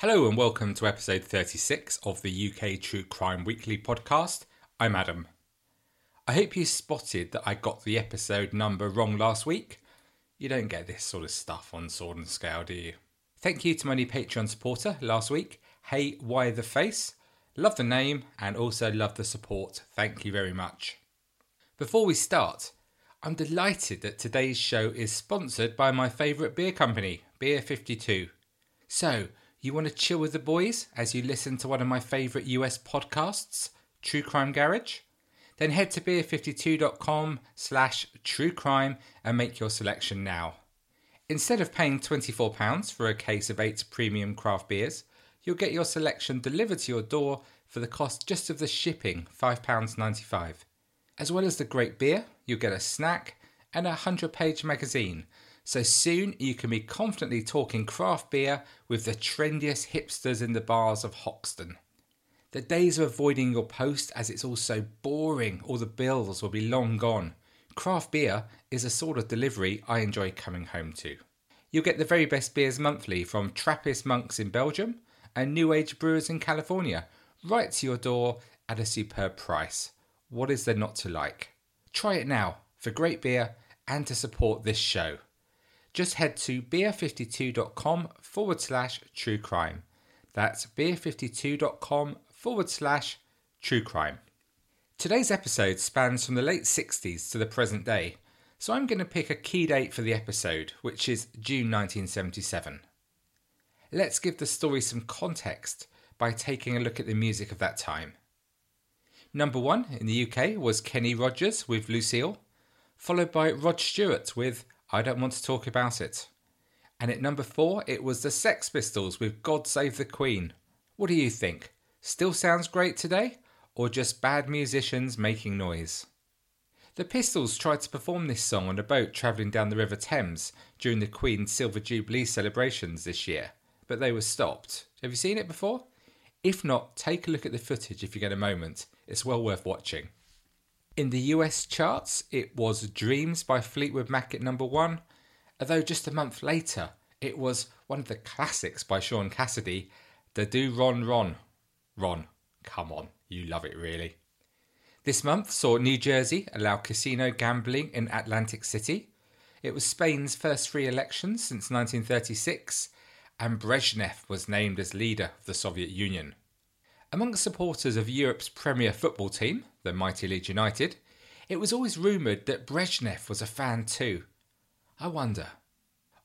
Hello and welcome to episode 36 of the UK True Crime Weekly podcast. I'm Adam. I hope you spotted that I got the episode number wrong last week. You don't get this sort of stuff on Sword and Scale, do you? Thank you to my new Patreon supporter last week, Hey Why The Face. Love the name and also love the support. Thank you very much. Before we start, I'm delighted that today's show is sponsored by my favourite beer company, Beer 52. So, you want to chill with the boys as you listen to one of my favourite US podcasts, True Crime Garage? Then head to beer52.com/truecrime and make your selection now. Instead of paying £24 for a case of 8 premium craft beers, you'll get your selection delivered to your door for the cost just of the shipping, £5.95. As well as the great beer, you'll get a snack and a 100-page magazine. So soon you can be confidently talking craft beer with the trendiest hipsters in the bars of Hoxton. The days of avoiding your post as it's all so boring or the bills will be long gone. Craft beer is a sort of delivery I enjoy coming home to. You'll get the very best beers monthly from Trappist monks in Belgium and New Age brewers in California, right to your door at a superb price. What is there not to like? Try it now for great beer and to support this show. Just head to beer52.com/truecrime. That's beer52.com/truecrime. Today's episode spans from the late 60s to the present day, so I'm going to pick a key date for the episode, which is June 1977. Let's give the story some context by taking a look at the music of that time. Number 1 in the UK was Kenny Rogers with Lucille, followed by Rod Stewart with I Don't Want to Talk About It. And at number 4, it was the Sex Pistols with God Save the Queen. What do you think? Still sounds great today? Or just bad musicians making noise? The Pistols tried to perform this song on a boat travelling down the River Thames during the Queen's Silver Jubilee celebrations this year, but they were stopped. Have you seen it before? If not, take a look at the footage if you get a moment. It's well worth watching. In the US charts, it was Dreams by Fleetwood Mac at number 1, although just a month later, it was one of the classics by Sean Cassidy, Da Do Ron Ron. Ron, come on, you love it really. This month saw New Jersey allow casino gambling in Atlantic City. It was Spain's first free elections since 1936, and Brezhnev was named as leader of the Soviet Union. Among supporters of Europe's premier football team, the mighty Leeds United, it was always rumoured that Brezhnev was a fan too. I wonder.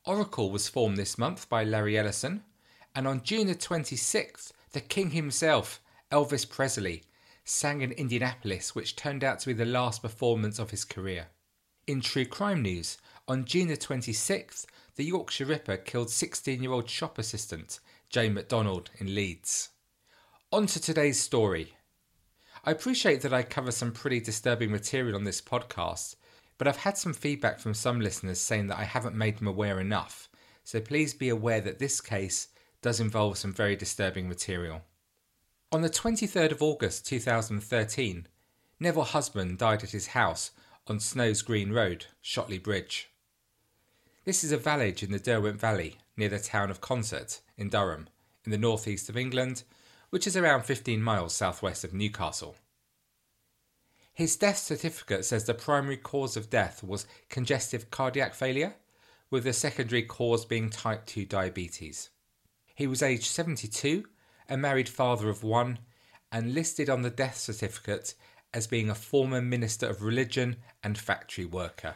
Oracle was formed this month by Larry Ellison, and on June the 26th, the king himself, Elvis Presley, sang in Indianapolis, which turned out to be the last performance of his career. In true crime news, on June the 26th, the Yorkshire Ripper killed 16-year-old shop assistant Jane MacDonald in Leeds. On to today's story. I appreciate that I cover some pretty disturbing material on this podcast, but I've had some feedback from some listeners saying that I haven't made them aware enough, so please be aware that this case does involve some very disturbing material. On the 23rd of August 2013, Neville Husband died at his house on Snows Green Road, Shotley Bridge. This is a village in the Derwent Valley near the town of Consett in Durham, in the northeast of England, which is around 15 miles southwest of Newcastle. His death certificate says the primary cause of death was congestive cardiac failure, with the secondary cause being type 2 diabetes. He was aged 72, a married father of one, and listed on the death certificate as being a former minister of religion and factory worker.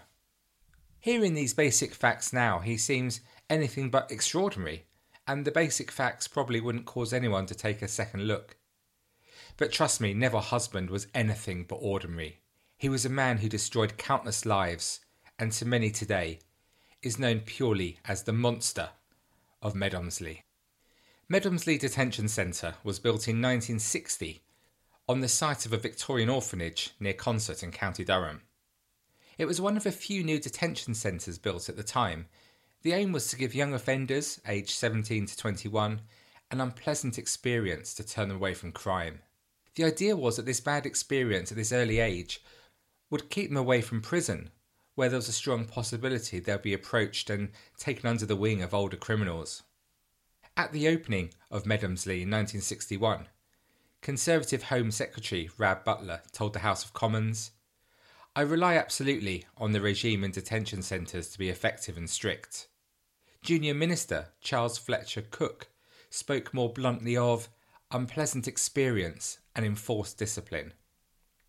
Hearing these basic facts now, he seems anything but extraordinary, and the basic facts probably wouldn't cause anyone to take a second look. But trust me, Neville Husband was anything but ordinary. He was a man who destroyed countless lives, and to many today, is known purely as the monster of Medomsley. Medomsley Detention Centre was built in 1960 on the site of a Victorian orphanage near Consett in County Durham. It was one of a few new detention centres built at the time. The aim was to give young offenders, aged 17 to 21, an unpleasant experience to turn them away from crime. The idea was that this bad experience at this early age would keep them away from prison, where there was a strong possibility they'd be approached and taken under the wing of older criminals. At the opening of Medomsley in 1961, Conservative Home Secretary Rab Butler told the House of Commons, "I rely absolutely on the regime in detention centres to be effective and strict." Junior Minister Charles Fletcher Cook spoke more bluntly of unpleasant experience and enforced discipline.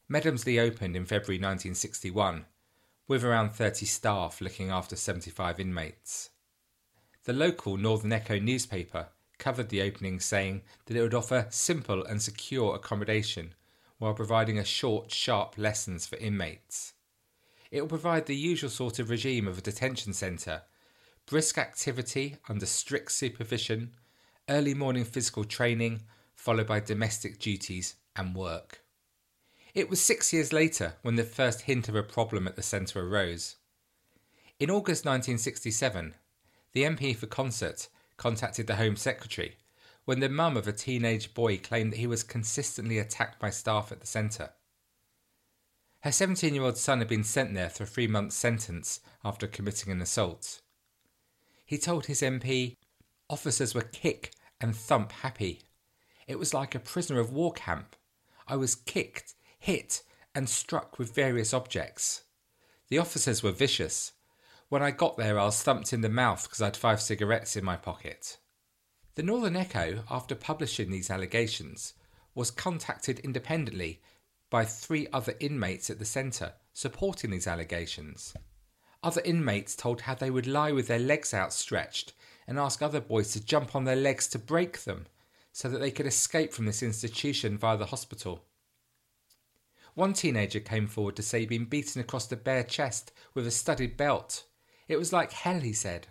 Medomsley opened in February 1961, with around 30 staff looking after 75 inmates. The local Northern Echo newspaper covered the opening, saying that it would offer simple and secure accommodation while providing a short, sharp lessons for inmates. It will provide the usual sort of regime of a detention centre: brisk activity under strict supervision, early morning physical training, followed by domestic duties and work. It was 6 years later when the first hint of a problem at the centre arose. In August 1967, the MP for Consett contacted the Home Secretary when the mum of a teenage boy claimed that he was consistently attacked by staff at the centre. Her 17-year-old son had been sent there for a 3-month sentence after committing an assault. He told his MP, "Officers were kick and thump happy. It was like a prisoner of war camp. I was kicked, hit and struck with various objects. The officers were vicious. When I got there I was thumped in the mouth because I had 5 cigarettes in my pocket." The Northern Echo, after publishing these allegations, was contacted independently by 3 other inmates at the centre supporting these allegations. Other inmates told how they would lie with their legs outstretched and ask other boys to jump on their legs to break them so that they could escape from this institution via the hospital. One teenager came forward to say he'd been beaten across the bare chest with a studded belt. "It was like hell," he said.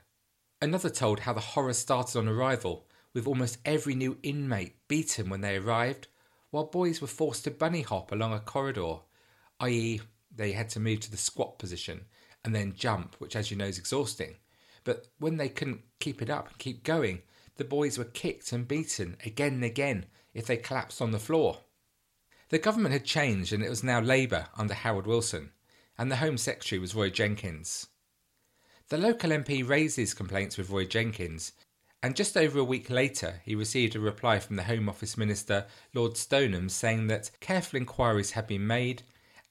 Another told how the horror started on arrival, with almost every new inmate beaten when they arrived, while boys were forced to bunny hop along a corridor, i.e. they had to move to the squat position and then jump, which as you know is exhausting. But when they couldn't keep it up and keep going, the boys were kicked and beaten again and again if they collapsed on the floor. The government had changed and it was now Labour under Howard Wilson, and the Home Secretary was Roy Jenkins. The local MP raised these complaints with Roy Jenkins, and just over a week later he received a reply from the Home Office Minister Lord Stoneham saying that careful inquiries had been made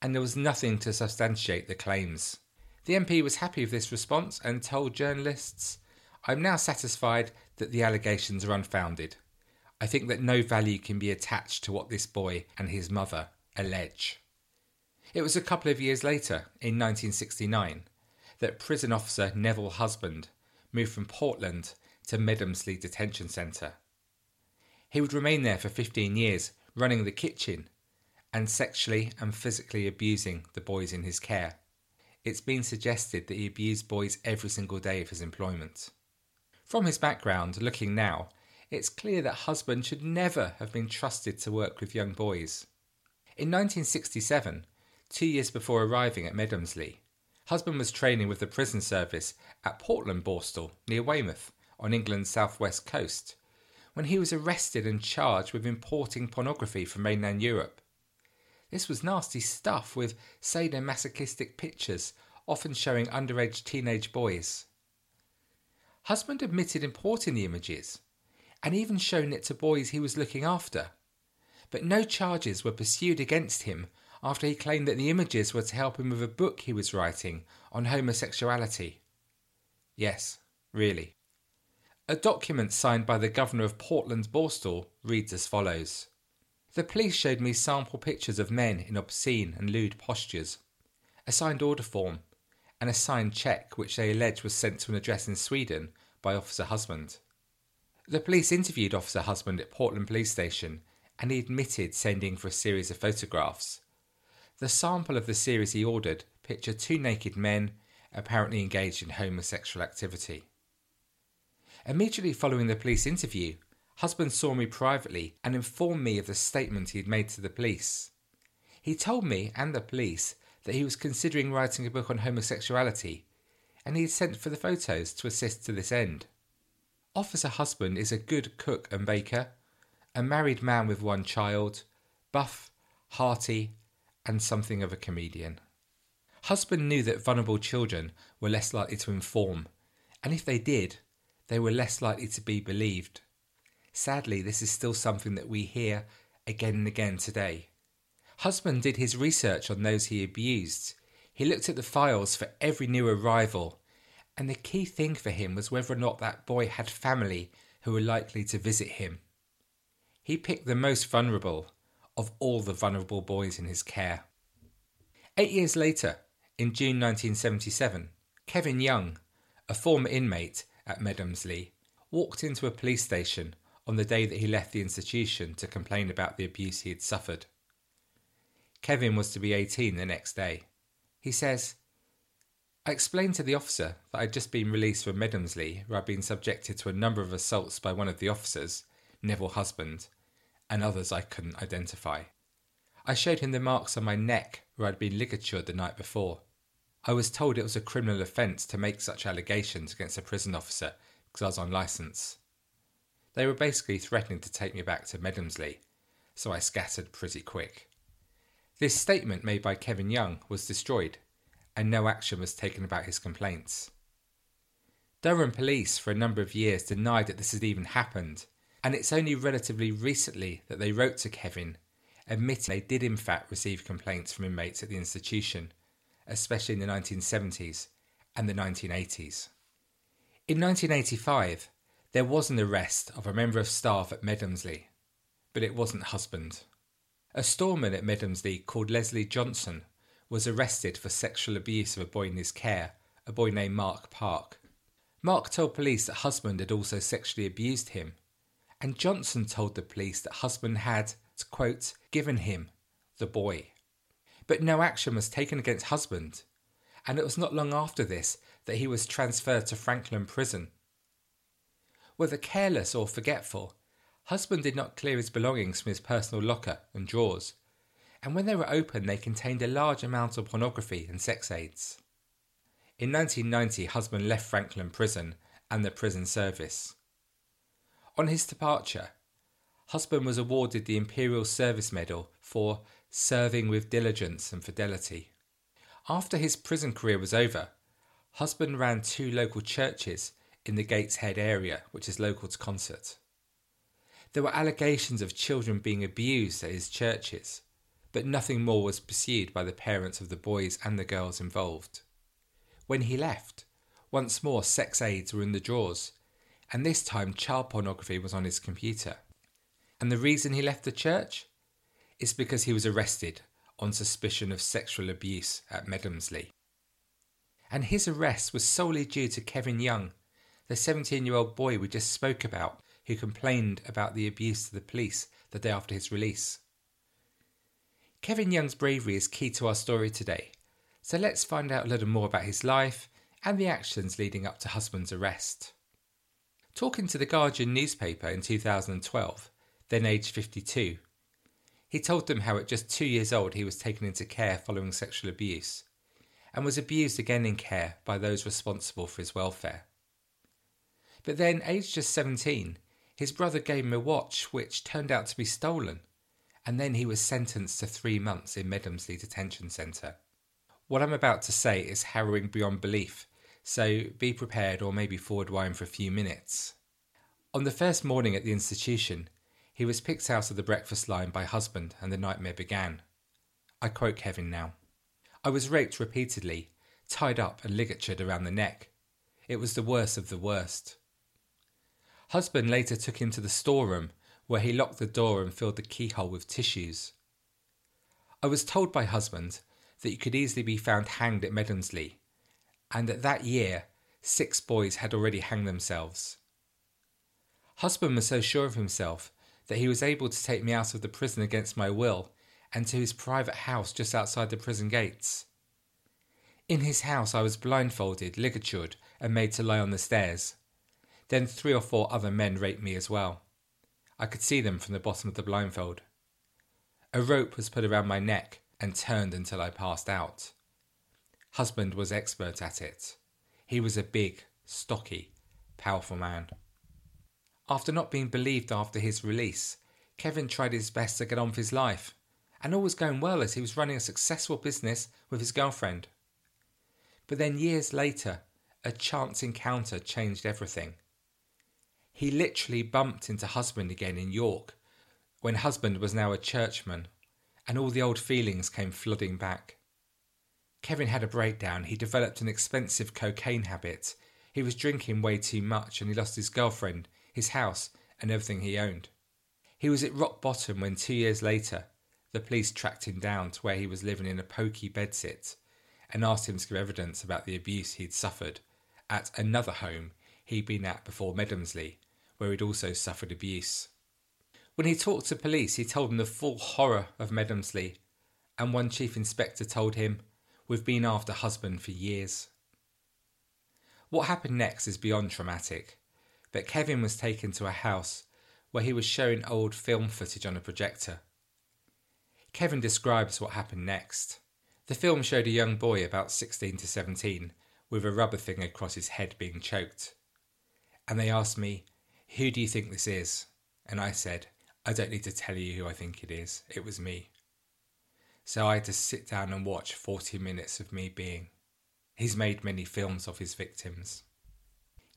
and there was nothing to substantiate the claims. The MP was happy with this response and told journalists, "I'm now satisfied that the allegations are unfounded. I think that no value can be attached to what this boy and his mother allege." It was a couple of years later, in 1969, that prison officer Neville Husband moved from Portland to Medomsley Detention Centre. He would remain there for 15 years, running the kitchen and sexually and physically abusing the boys in his care. It's been suggested that he abused boys every single day of his employment. From his background, looking now, it's clear that Husband should never have been trusted to work with young boys. In 1967, 2 years before arriving at Medomsley, Husband was training with the prison service at Portland Borstal near Weymouth on England's southwest coast when he was arrested and charged with importing pornography from mainland Europe. This was nasty stuff with sadomasochistic pictures often showing underage teenage boys. Husband admitted importing the images and even shown it to boys he was looking after, but no charges were pursued against him after he claimed that the images were to help him with a book he was writing on homosexuality. Yes, really. A document signed by the governor of Portland Borstal reads as follows. The police showed me sample pictures of men in obscene and lewd postures, a signed order form, and a signed cheque which they allege was sent to an address in Sweden by Officer Husband. The police interviewed Officer Husband at Portland Police Station and he admitted sending for a series of photographs. The sample of the series he ordered pictured two naked men apparently engaged in homosexual activity. Immediately following the police interview, Husband saw me privately and informed me of the statement he had made to the police. He told me and the police that he was considering writing a book on homosexuality and he had sent for the photos to assist to this end. Officer Husband is a good cook and baker, a married man with one child, buff, hearty and something of a comedian. Husband knew that vulnerable children were less likely to inform, and if they did, they were less likely to be believed. Sadly, this is still something that we hear again and again today. Husband did his research on those he abused. He looked at the files for every new arrival, and the key thing for him was whether or not that boy had family who were likely to visit him. He picked the most vulnerable of all the vulnerable boys in his care. 8 years later, in June 1977, Kevin Young, a former inmate at Medomsley, walked into a police station on the day that he left the institution to complain about the abuse he had suffered. Kevin was to be 18 the next day. He says, I explained to the officer that I'd just been released from Medomsley, where I'd been subjected to a number of assaults by one of the officers, Neville Husband, and others I couldn't identify. I showed him the marks on my neck where I'd been ligatured the night before. I was told it was a criminal offence to make such allegations against a prison officer because I was on licence. They were basically threatening to take me back to Medomsley, so I scattered pretty quick. This statement made by Kevin Young was destroyed, and no action was taken about his complaints. Durham police for a number of years denied that this had even happened, and it's only relatively recently that they wrote to Kevin, admitting they did in fact receive complaints from inmates at the institution, especially in the 1970s and the 1980s. In 1985, there was an arrest of a member of staff at Medomsley, but it wasn't Husband. A storeman at Medomsley called Leslie Johnson was arrested for sexual abuse of a boy in his care, a boy named Mark Park. Mark told police that Husband had also sexually abused him, and Johnson told the police that Husband had, quote, given him the boy. But no action was taken against Husband, and it was not long after this that he was transferred to Franklin Prison. Whether careless or forgetful, Husband did not clear his belongings from his personal locker and drawers, and when they were opened they contained a large amount of pornography and sex aids. In 1990, Husband left Franklin Prison and the prison service. On his departure, Husband was awarded the Imperial Service Medal for serving with diligence and fidelity. After his prison career was over, Husband ran two local churches in the Gateshead area, which is local to Consett. There were allegations of children being abused at his churches, but nothing more was pursued by the parents of the boys and the girls involved. When he left, once more sex aids were in the drawers, and this time child pornography was on his computer. And the reason he left the church is because he was arrested on suspicion of sexual abuse at Medomsley. And his arrest was solely due to Kevin Young, the 17-year-old boy we just spoke about, who complained about the abuse to the police the day after his release. Kevin Young's bravery is key to our story today, so let's find out a little more about his life and the actions leading up to Husband's arrest. Talking to the Guardian newspaper in 2012, then aged 52, he told them how at just 2 years old he was taken into care following sexual abuse, and was abused again in care by those responsible for his welfare. But then, aged just 17, his brother gave him a watch which turned out to be stolen, and then he was sentenced to 3 months in Medomsley Detention Centre. What I'm about to say is harrowing beyond belief, so be prepared or maybe forward wine for a few minutes. On the first morning at the institution, he was picked out of the breakfast line by Husband and the nightmare began. I quote Kevin now. I was raped repeatedly, tied up and ligatured around the neck. It was the worst of the worst. Husband later took him to the storeroom, where he locked the door and filled the keyhole with tissues. I was told by Husband that he could easily be found hanged at Medomsley, and that that year 6 boys had already hanged themselves. Husband was so sure of himself that he was able to take me out of the prison against my will and to his private house just outside the prison gates. In his house I was blindfolded, ligatured and made to lie on the stairs. Then 3 or 4 other men raped me as well. I could see them from the bottom of the blindfold. A rope was put around my neck and turned until I passed out. Husband was expert at it. He was a big, stocky, powerful man. After not being believed after his release, Kevin tried his best to get on with his life, and all was going well as he was running a successful business with his girlfriend. But then years later, a chance encounter changed everything. He literally bumped into Husband again in York, when Husband was now a churchman, and all the old feelings came flooding back. Kevin had a breakdown. He developed an expensive cocaine habit. He was drinking way too much and he lost his girlfriend, his house and everything he owned. He was at rock bottom when 2 years later, the police tracked him down to where he was living in a pokey bedsit and asked him to give evidence about the abuse he'd suffered at another home he'd been at before Medomsley, where he'd also suffered abuse. When he talked to police, he told them the full horror of Medomsley, and one chief inspector told him, "We've been after Husband for years." What happened next is beyond traumatic, but Kevin was taken to a house where he was showing old film footage on a projector. Kevin describes what happened next. The film showed a young boy about 16 to 17 with a rubber thing across his head being choked. And they asked me, "Who do you think this is?" And I said, "I don't need to tell you who I think it is. It was me." So I had to sit down and watch 40 minutes of me being. He's made many films of his victims.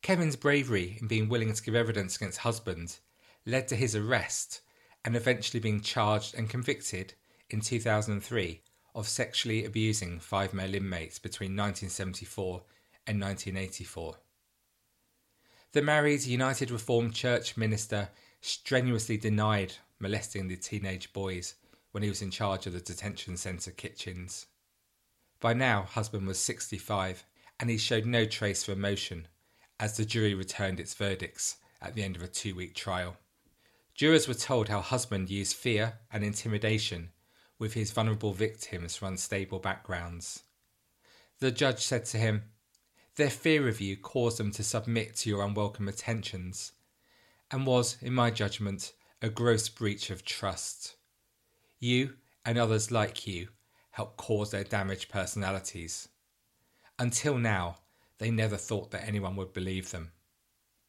Kevin's bravery in being willing to give evidence against Husband led to his arrest and eventually being charged and convicted in 2003 of sexually abusing 5 male inmates between 1974 and 1984. The married United Reformed Church minister strenuously denied molesting the teenage boys when he was in charge of the detention centre kitchens. By now, Husband was 65 and he showed no trace of emotion as the jury returned its verdicts at the end of a 2-week trial. Jurors were told how Husband used fear and intimidation with his vulnerable victims from unstable backgrounds. The judge said to him, "Their fear of you caused them to submit to your unwelcome attentions, and was, in my judgment, a gross breach of trust. You, and others like you, help cause their damaged personalities. Until now, they never thought that anyone would believe them."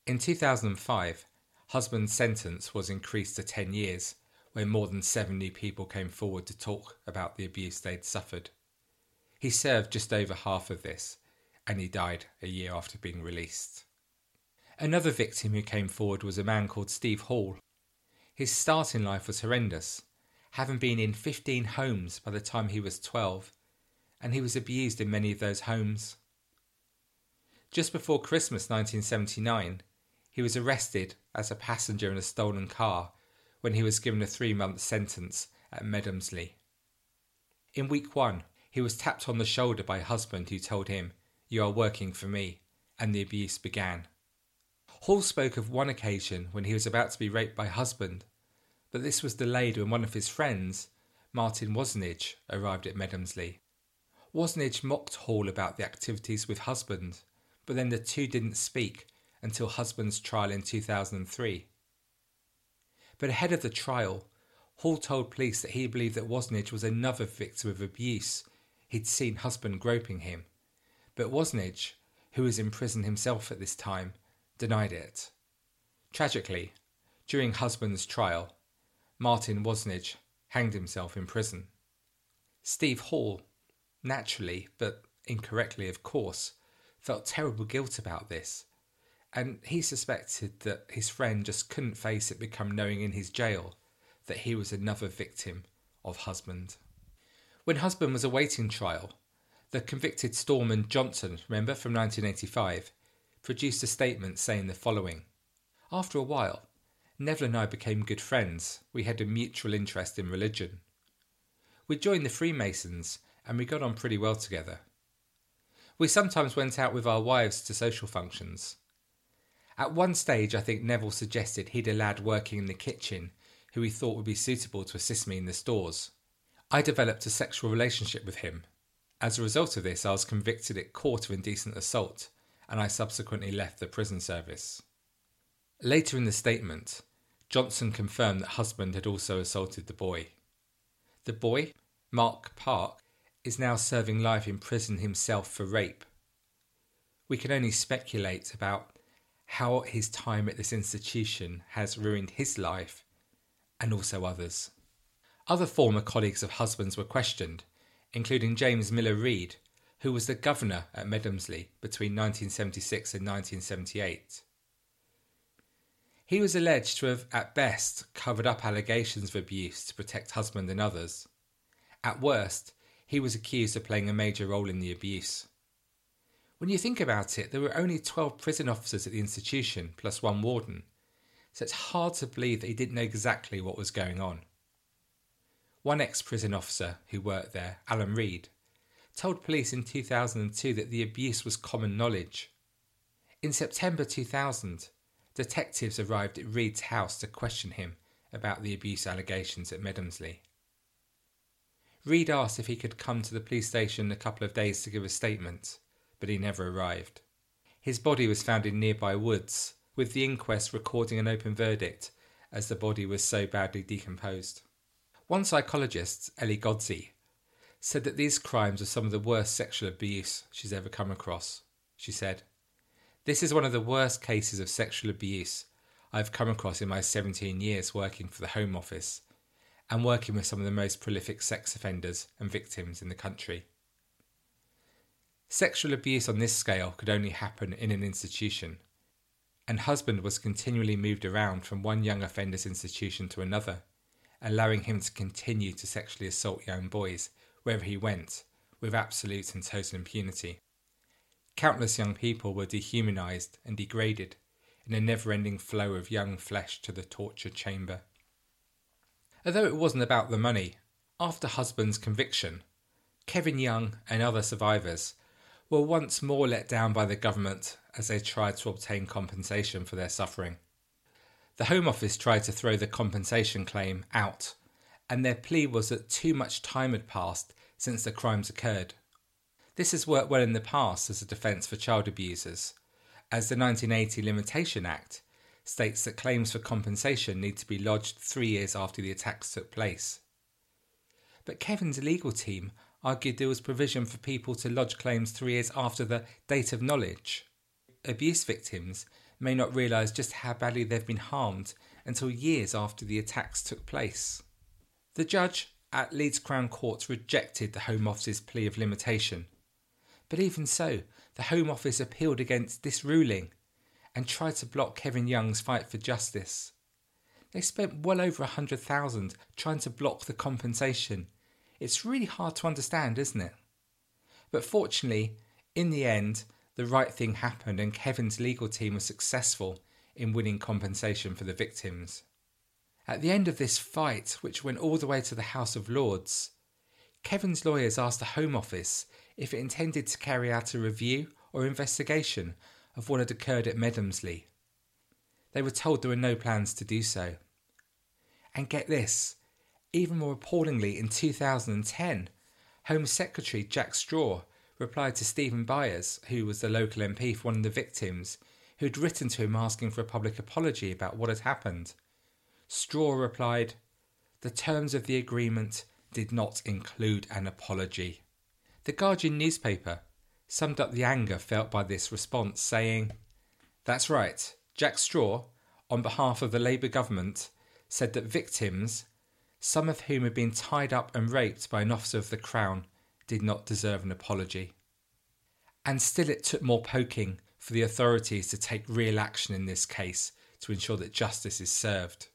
In 2005, Husband's sentence was increased to 10 years, when more than 70 people came forward to talk about the abuse they'd suffered. He served just over half of this, and he died a year after being released. Another victim who came forward was a man called Steve Hall. His start in life was horrendous, having been in 15 homes by the time he was 12, and he was abused in many of those homes. Just before Christmas 1979, he was arrested as a passenger in a stolen car when he was given a 3-month sentence at Medomsley. In week 1, he was tapped on the shoulder by a Husband who told him, "You are working for me," and the abuse began. Hall spoke of one occasion when he was about to be raped by Husband, but this was delayed when one of his friends, Martin Wasnidge, arrived at Medomsley. Wasnidge mocked Hall about the activities with Husband, but then the two didn't speak until Husband's trial in 2003. But ahead of the trial, Hall told police that he believed that Wasnidge was another victim of abuse. He'd seen Husband groping him, but Wasnidge, who was in prison himself at this time, denied it. Tragically, during Husband's trial, Martin Wasnidge hanged himself in prison. Steve Hall, naturally, but incorrectly of course, felt terrible guilt about this, and he suspected that his friend just couldn't face it become knowing in his jail that he was another victim of Husband. When Husband was awaiting trial, the convicted storeman Johnson, remember, from 1985, produced a statement saying the following: After a while, Neville and I became good friends. We had a mutual interest in religion. We joined the Freemasons and we got on pretty well together. We sometimes went out with our wives to social functions. At one stage, I think Neville suggested he'd a lad working in the kitchen who he thought would be suitable to assist me in the stores. I developed a sexual relationship with him. As a result of this, I was convicted at court of indecent assault, and I subsequently left the prison service. Later in the statement, Johnson confirmed that Husband had also assaulted the boy. The boy, Mark Park, is now serving life in prison himself for rape. We can only speculate about how his time at this institution has ruined his life and also others. Other former colleagues of Husband's were questioned, including James Miller-Reed, who was the governor at Medomsley between 1976 and 1978. He was alleged to have, at best, covered up allegations of abuse to protect Husband and others. At worst, he was accused of playing a major role in the abuse. When you think about it, there were only 12 prison officers at the institution, plus one warden, so it's hard to believe that he didn't know exactly what was going on. One ex-prison officer who worked there, Alan Reed, told police in 2002 that the abuse was common knowledge. In September 2000, detectives arrived at Reed's house to question him about the abuse allegations at Medomsley. Reed asked if he could come to the police station a couple of days to give a statement, but he never arrived. His body was found in nearby woods, with the inquest recording an open verdict as the body was so badly decomposed. One psychologist, Ellie Godsey, said that these crimes are some of the worst sexual abuse she's ever come across. She said, "This is one of the worst cases of sexual abuse I've come across in my 17 years working for the Home Office and working with some of the most prolific sex offenders and victims in the country." Sexual abuse on this scale could only happen in an institution, and Husband was continually moved around from one young offenders institution to another, allowing him to continue to sexually assault young boys wherever he went, with absolute and total impunity. Countless young people were dehumanised and degraded in a never-ending flow of young flesh to the torture chamber. Although it wasn't about the money, after Husband's conviction, Kevin Young and other survivors were once more let down by the government as they tried to obtain compensation for their suffering. The Home Office tried to throw the compensation claim out, and their plea was that too much time had passed since the crimes occurred. This has worked well in the past as a defence for child abusers, as the 1980 Limitation Act states that claims for compensation need to be lodged 3 years after the attacks took place. But Kevin's legal team argued there was provision for people to lodge claims 3 years after the date of knowledge. Abuse victims may not realise just how badly they've been harmed until years after the attacks took place. The judge at Leeds Crown Court rejected the Home Office's plea of limitation. But even so, the Home Office appealed against this ruling and tried to block Kevin Young's fight for justice. They spent well over $100,000 trying to block the compensation. It's really hard to understand, isn't it? But fortunately, in the end, the right thing happened and Kevin's legal team was successful in winning compensation for the victims. At the end of this fight, which went all the way to the House of Lords, Kevin's lawyers asked the Home Office if it intended to carry out a review or investigation of what had occurred at Medomsley. They were told there were no plans to do so. And get this, even more appallingly, in 2010, Home Secretary Jack Straw replied to Stephen Byers, who was the local MP for one of the victims, who'd written to him asking for a public apology about what had happened. Straw replied, "The terms of the agreement did not include an apology." The Guardian newspaper summed up the anger felt by this response, saying, "That's right, Jack Straw, on behalf of the Labour government, said that victims, some of whom had been tied up and raped by an officer of the Crown, did not deserve an apology." And still it took more poking for the authorities to take real action in this case to ensure that justice is served.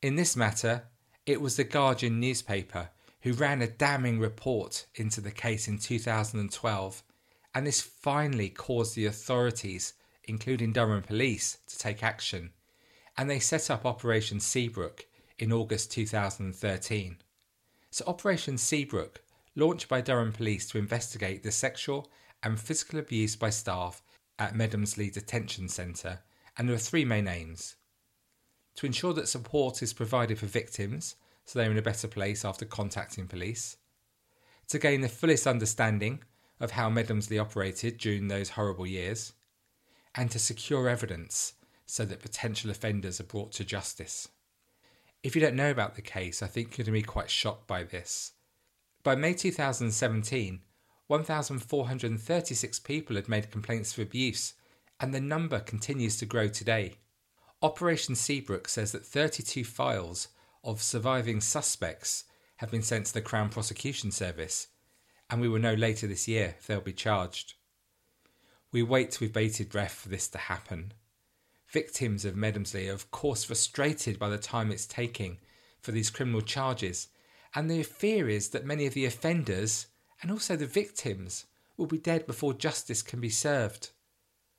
In this matter, it was the Guardian newspaper who ran a damning report into the case in 2012, and this finally caused the authorities, including Durham Police, to take action and they set up Operation Seabrook in August 2013. So Operation Seabrook, launched by Durham Police to investigate the sexual and physical abuse by staff at Medomsley Detention Centre, and there are three main aims. To ensure that support is provided for victims, so they're in a better place after contacting police. To gain the fullest understanding of how Medomsley operated during those horrible years. And to secure evidence so that potential offenders are brought to justice. If you don't know about the case, I think you're going to be quite shocked by this. By May 2017, 1,436 people had made complaints of abuse, and the number continues to grow today. Operation Seabrook says that 32 files of surviving suspects have been sent to the Crown Prosecution Service, and we will know later this year if they'll be charged. We wait with bated breath for this to happen. Victims of Medomsley are of course frustrated by the time it's taking for these criminal charges, and their fear is that many of the offenders, and also the victims, will be dead before justice can be served.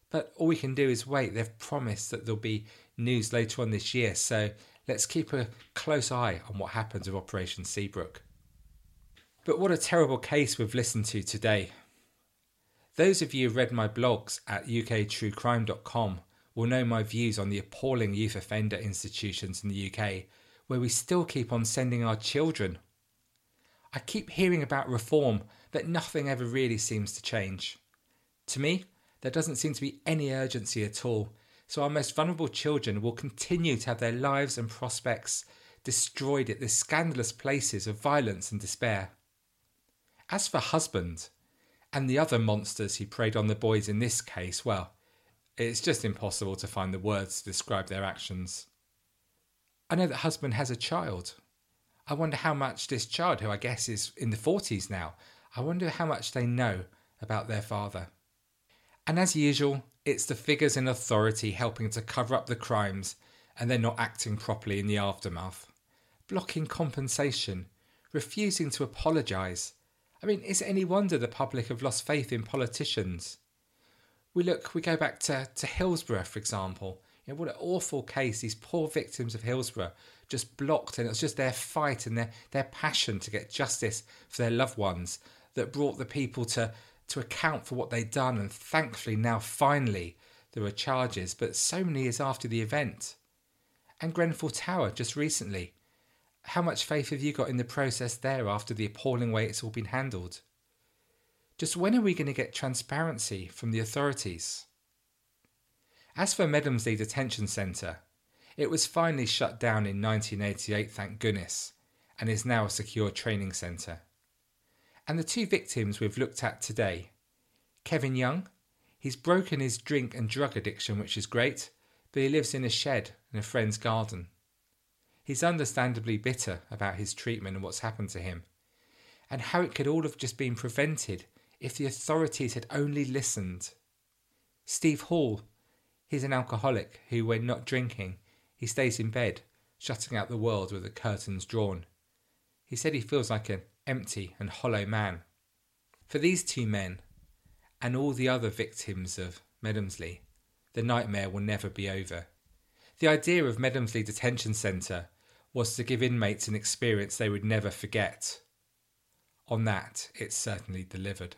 But all we can do is wait. They've promised that there'll be news later on this year, so let's keep a close eye on what happens with Operation Seabrook. But what a terrible case we've listened to today. Those of you who read my blogs at UKTrueCrime.com will know my views on the appalling youth offender institutions in the UK, where we still keep on sending our children. I keep hearing about reform, but nothing ever really seems to change. To me, there doesn't seem to be any urgency at all, so our most vulnerable children will continue to have their lives and prospects destroyed at the scandalous places of violence and despair. As for Husband, and the other monsters who preyed on the boys in this case, well, it's just impossible to find the words to describe their actions. I know that Husband has a child. I wonder how much this child, who I guess is in the 40s now, I wonder how much they know about their father. And as usual, it's the figures in authority helping to cover up the crimes and then not acting properly in the aftermath. Blocking compensation, refusing to apologise, I mean, is it any wonder the public have lost faith in politicians? We go back to Hillsborough, for example. You know, what an awful case. These poor victims of Hillsborough just blocked, and it was just their fight and their passion to get justice for their loved ones that brought the people to account for what they'd done, and thankfully now finally there were charges, but so many years after the event. And Grenfell Tower just recently. How much faith have you got in the process there after the appalling way it's all been handled? Just when are we going to get transparency from the authorities? As for Medomsley Detention Centre, it was finally shut down in 1988, thank goodness, and is now a secure training centre. And the two victims we've looked at today, Kevin Young, he's broken his drink and drug addiction, which is great, but he lives in a shed in a friend's garden. He's understandably bitter about his treatment and what's happened to him, and how it could all have just been prevented if the authorities had only listened. Steve Hall, he's an alcoholic who, when not drinking, he stays in bed, shutting out the world with the curtains drawn. He said he feels like an empty and hollow man. For these two men, and all the other victims of Medomsley, the nightmare will never be over. The idea of Medomsley Detention Centre was to give inmates an experience they would never forget. On that, it certainly delivered.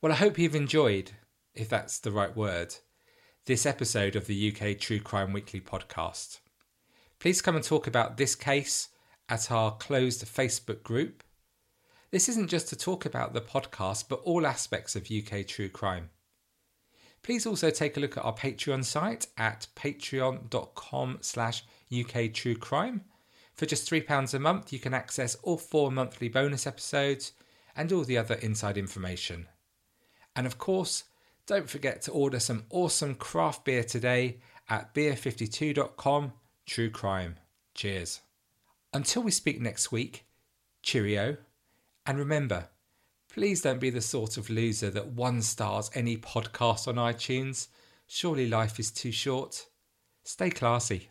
Well, I hope you've enjoyed, if that's the right word, this episode of the UK True Crime Weekly podcast. Please come and talk about this case at our closed Facebook group. This isn't just to talk about the podcast, but all aspects of UK True Crime. Please also take a look at our Patreon site at patreon.com/UKTrueCrime. For just £3 a month, you can access all 4 monthly bonus episodes and all the other inside information. And of course, don't forget to order some awesome craft beer today at beer52.com/True Crime. Cheers. Until we speak next week, cheerio. And remember, please don't be the sort of loser that 1-stars any podcast on iTunes. Surely life is too short. Stay classy.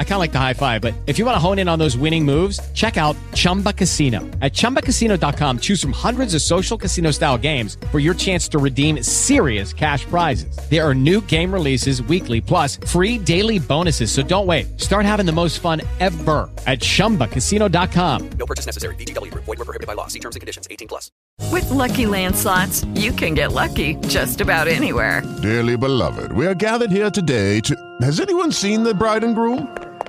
I kind of like the high five, but if you want to hone in on those winning moves, check out Chumba Casino. At chumbacasino.com, choose from hundreds of social casino style games for your chance to redeem serious cash prizes. There are new game releases weekly, plus free daily bonuses. So don't wait. Start having the most fun ever at chumbacasino.com. No purchase necessary. VGW Group. Void where prohibited by law. See terms and conditions. 18+. With Lucky Land Slots, you can get lucky just about anywhere. Dearly beloved, we are gathered here today to... Has anyone seen the bride and groom?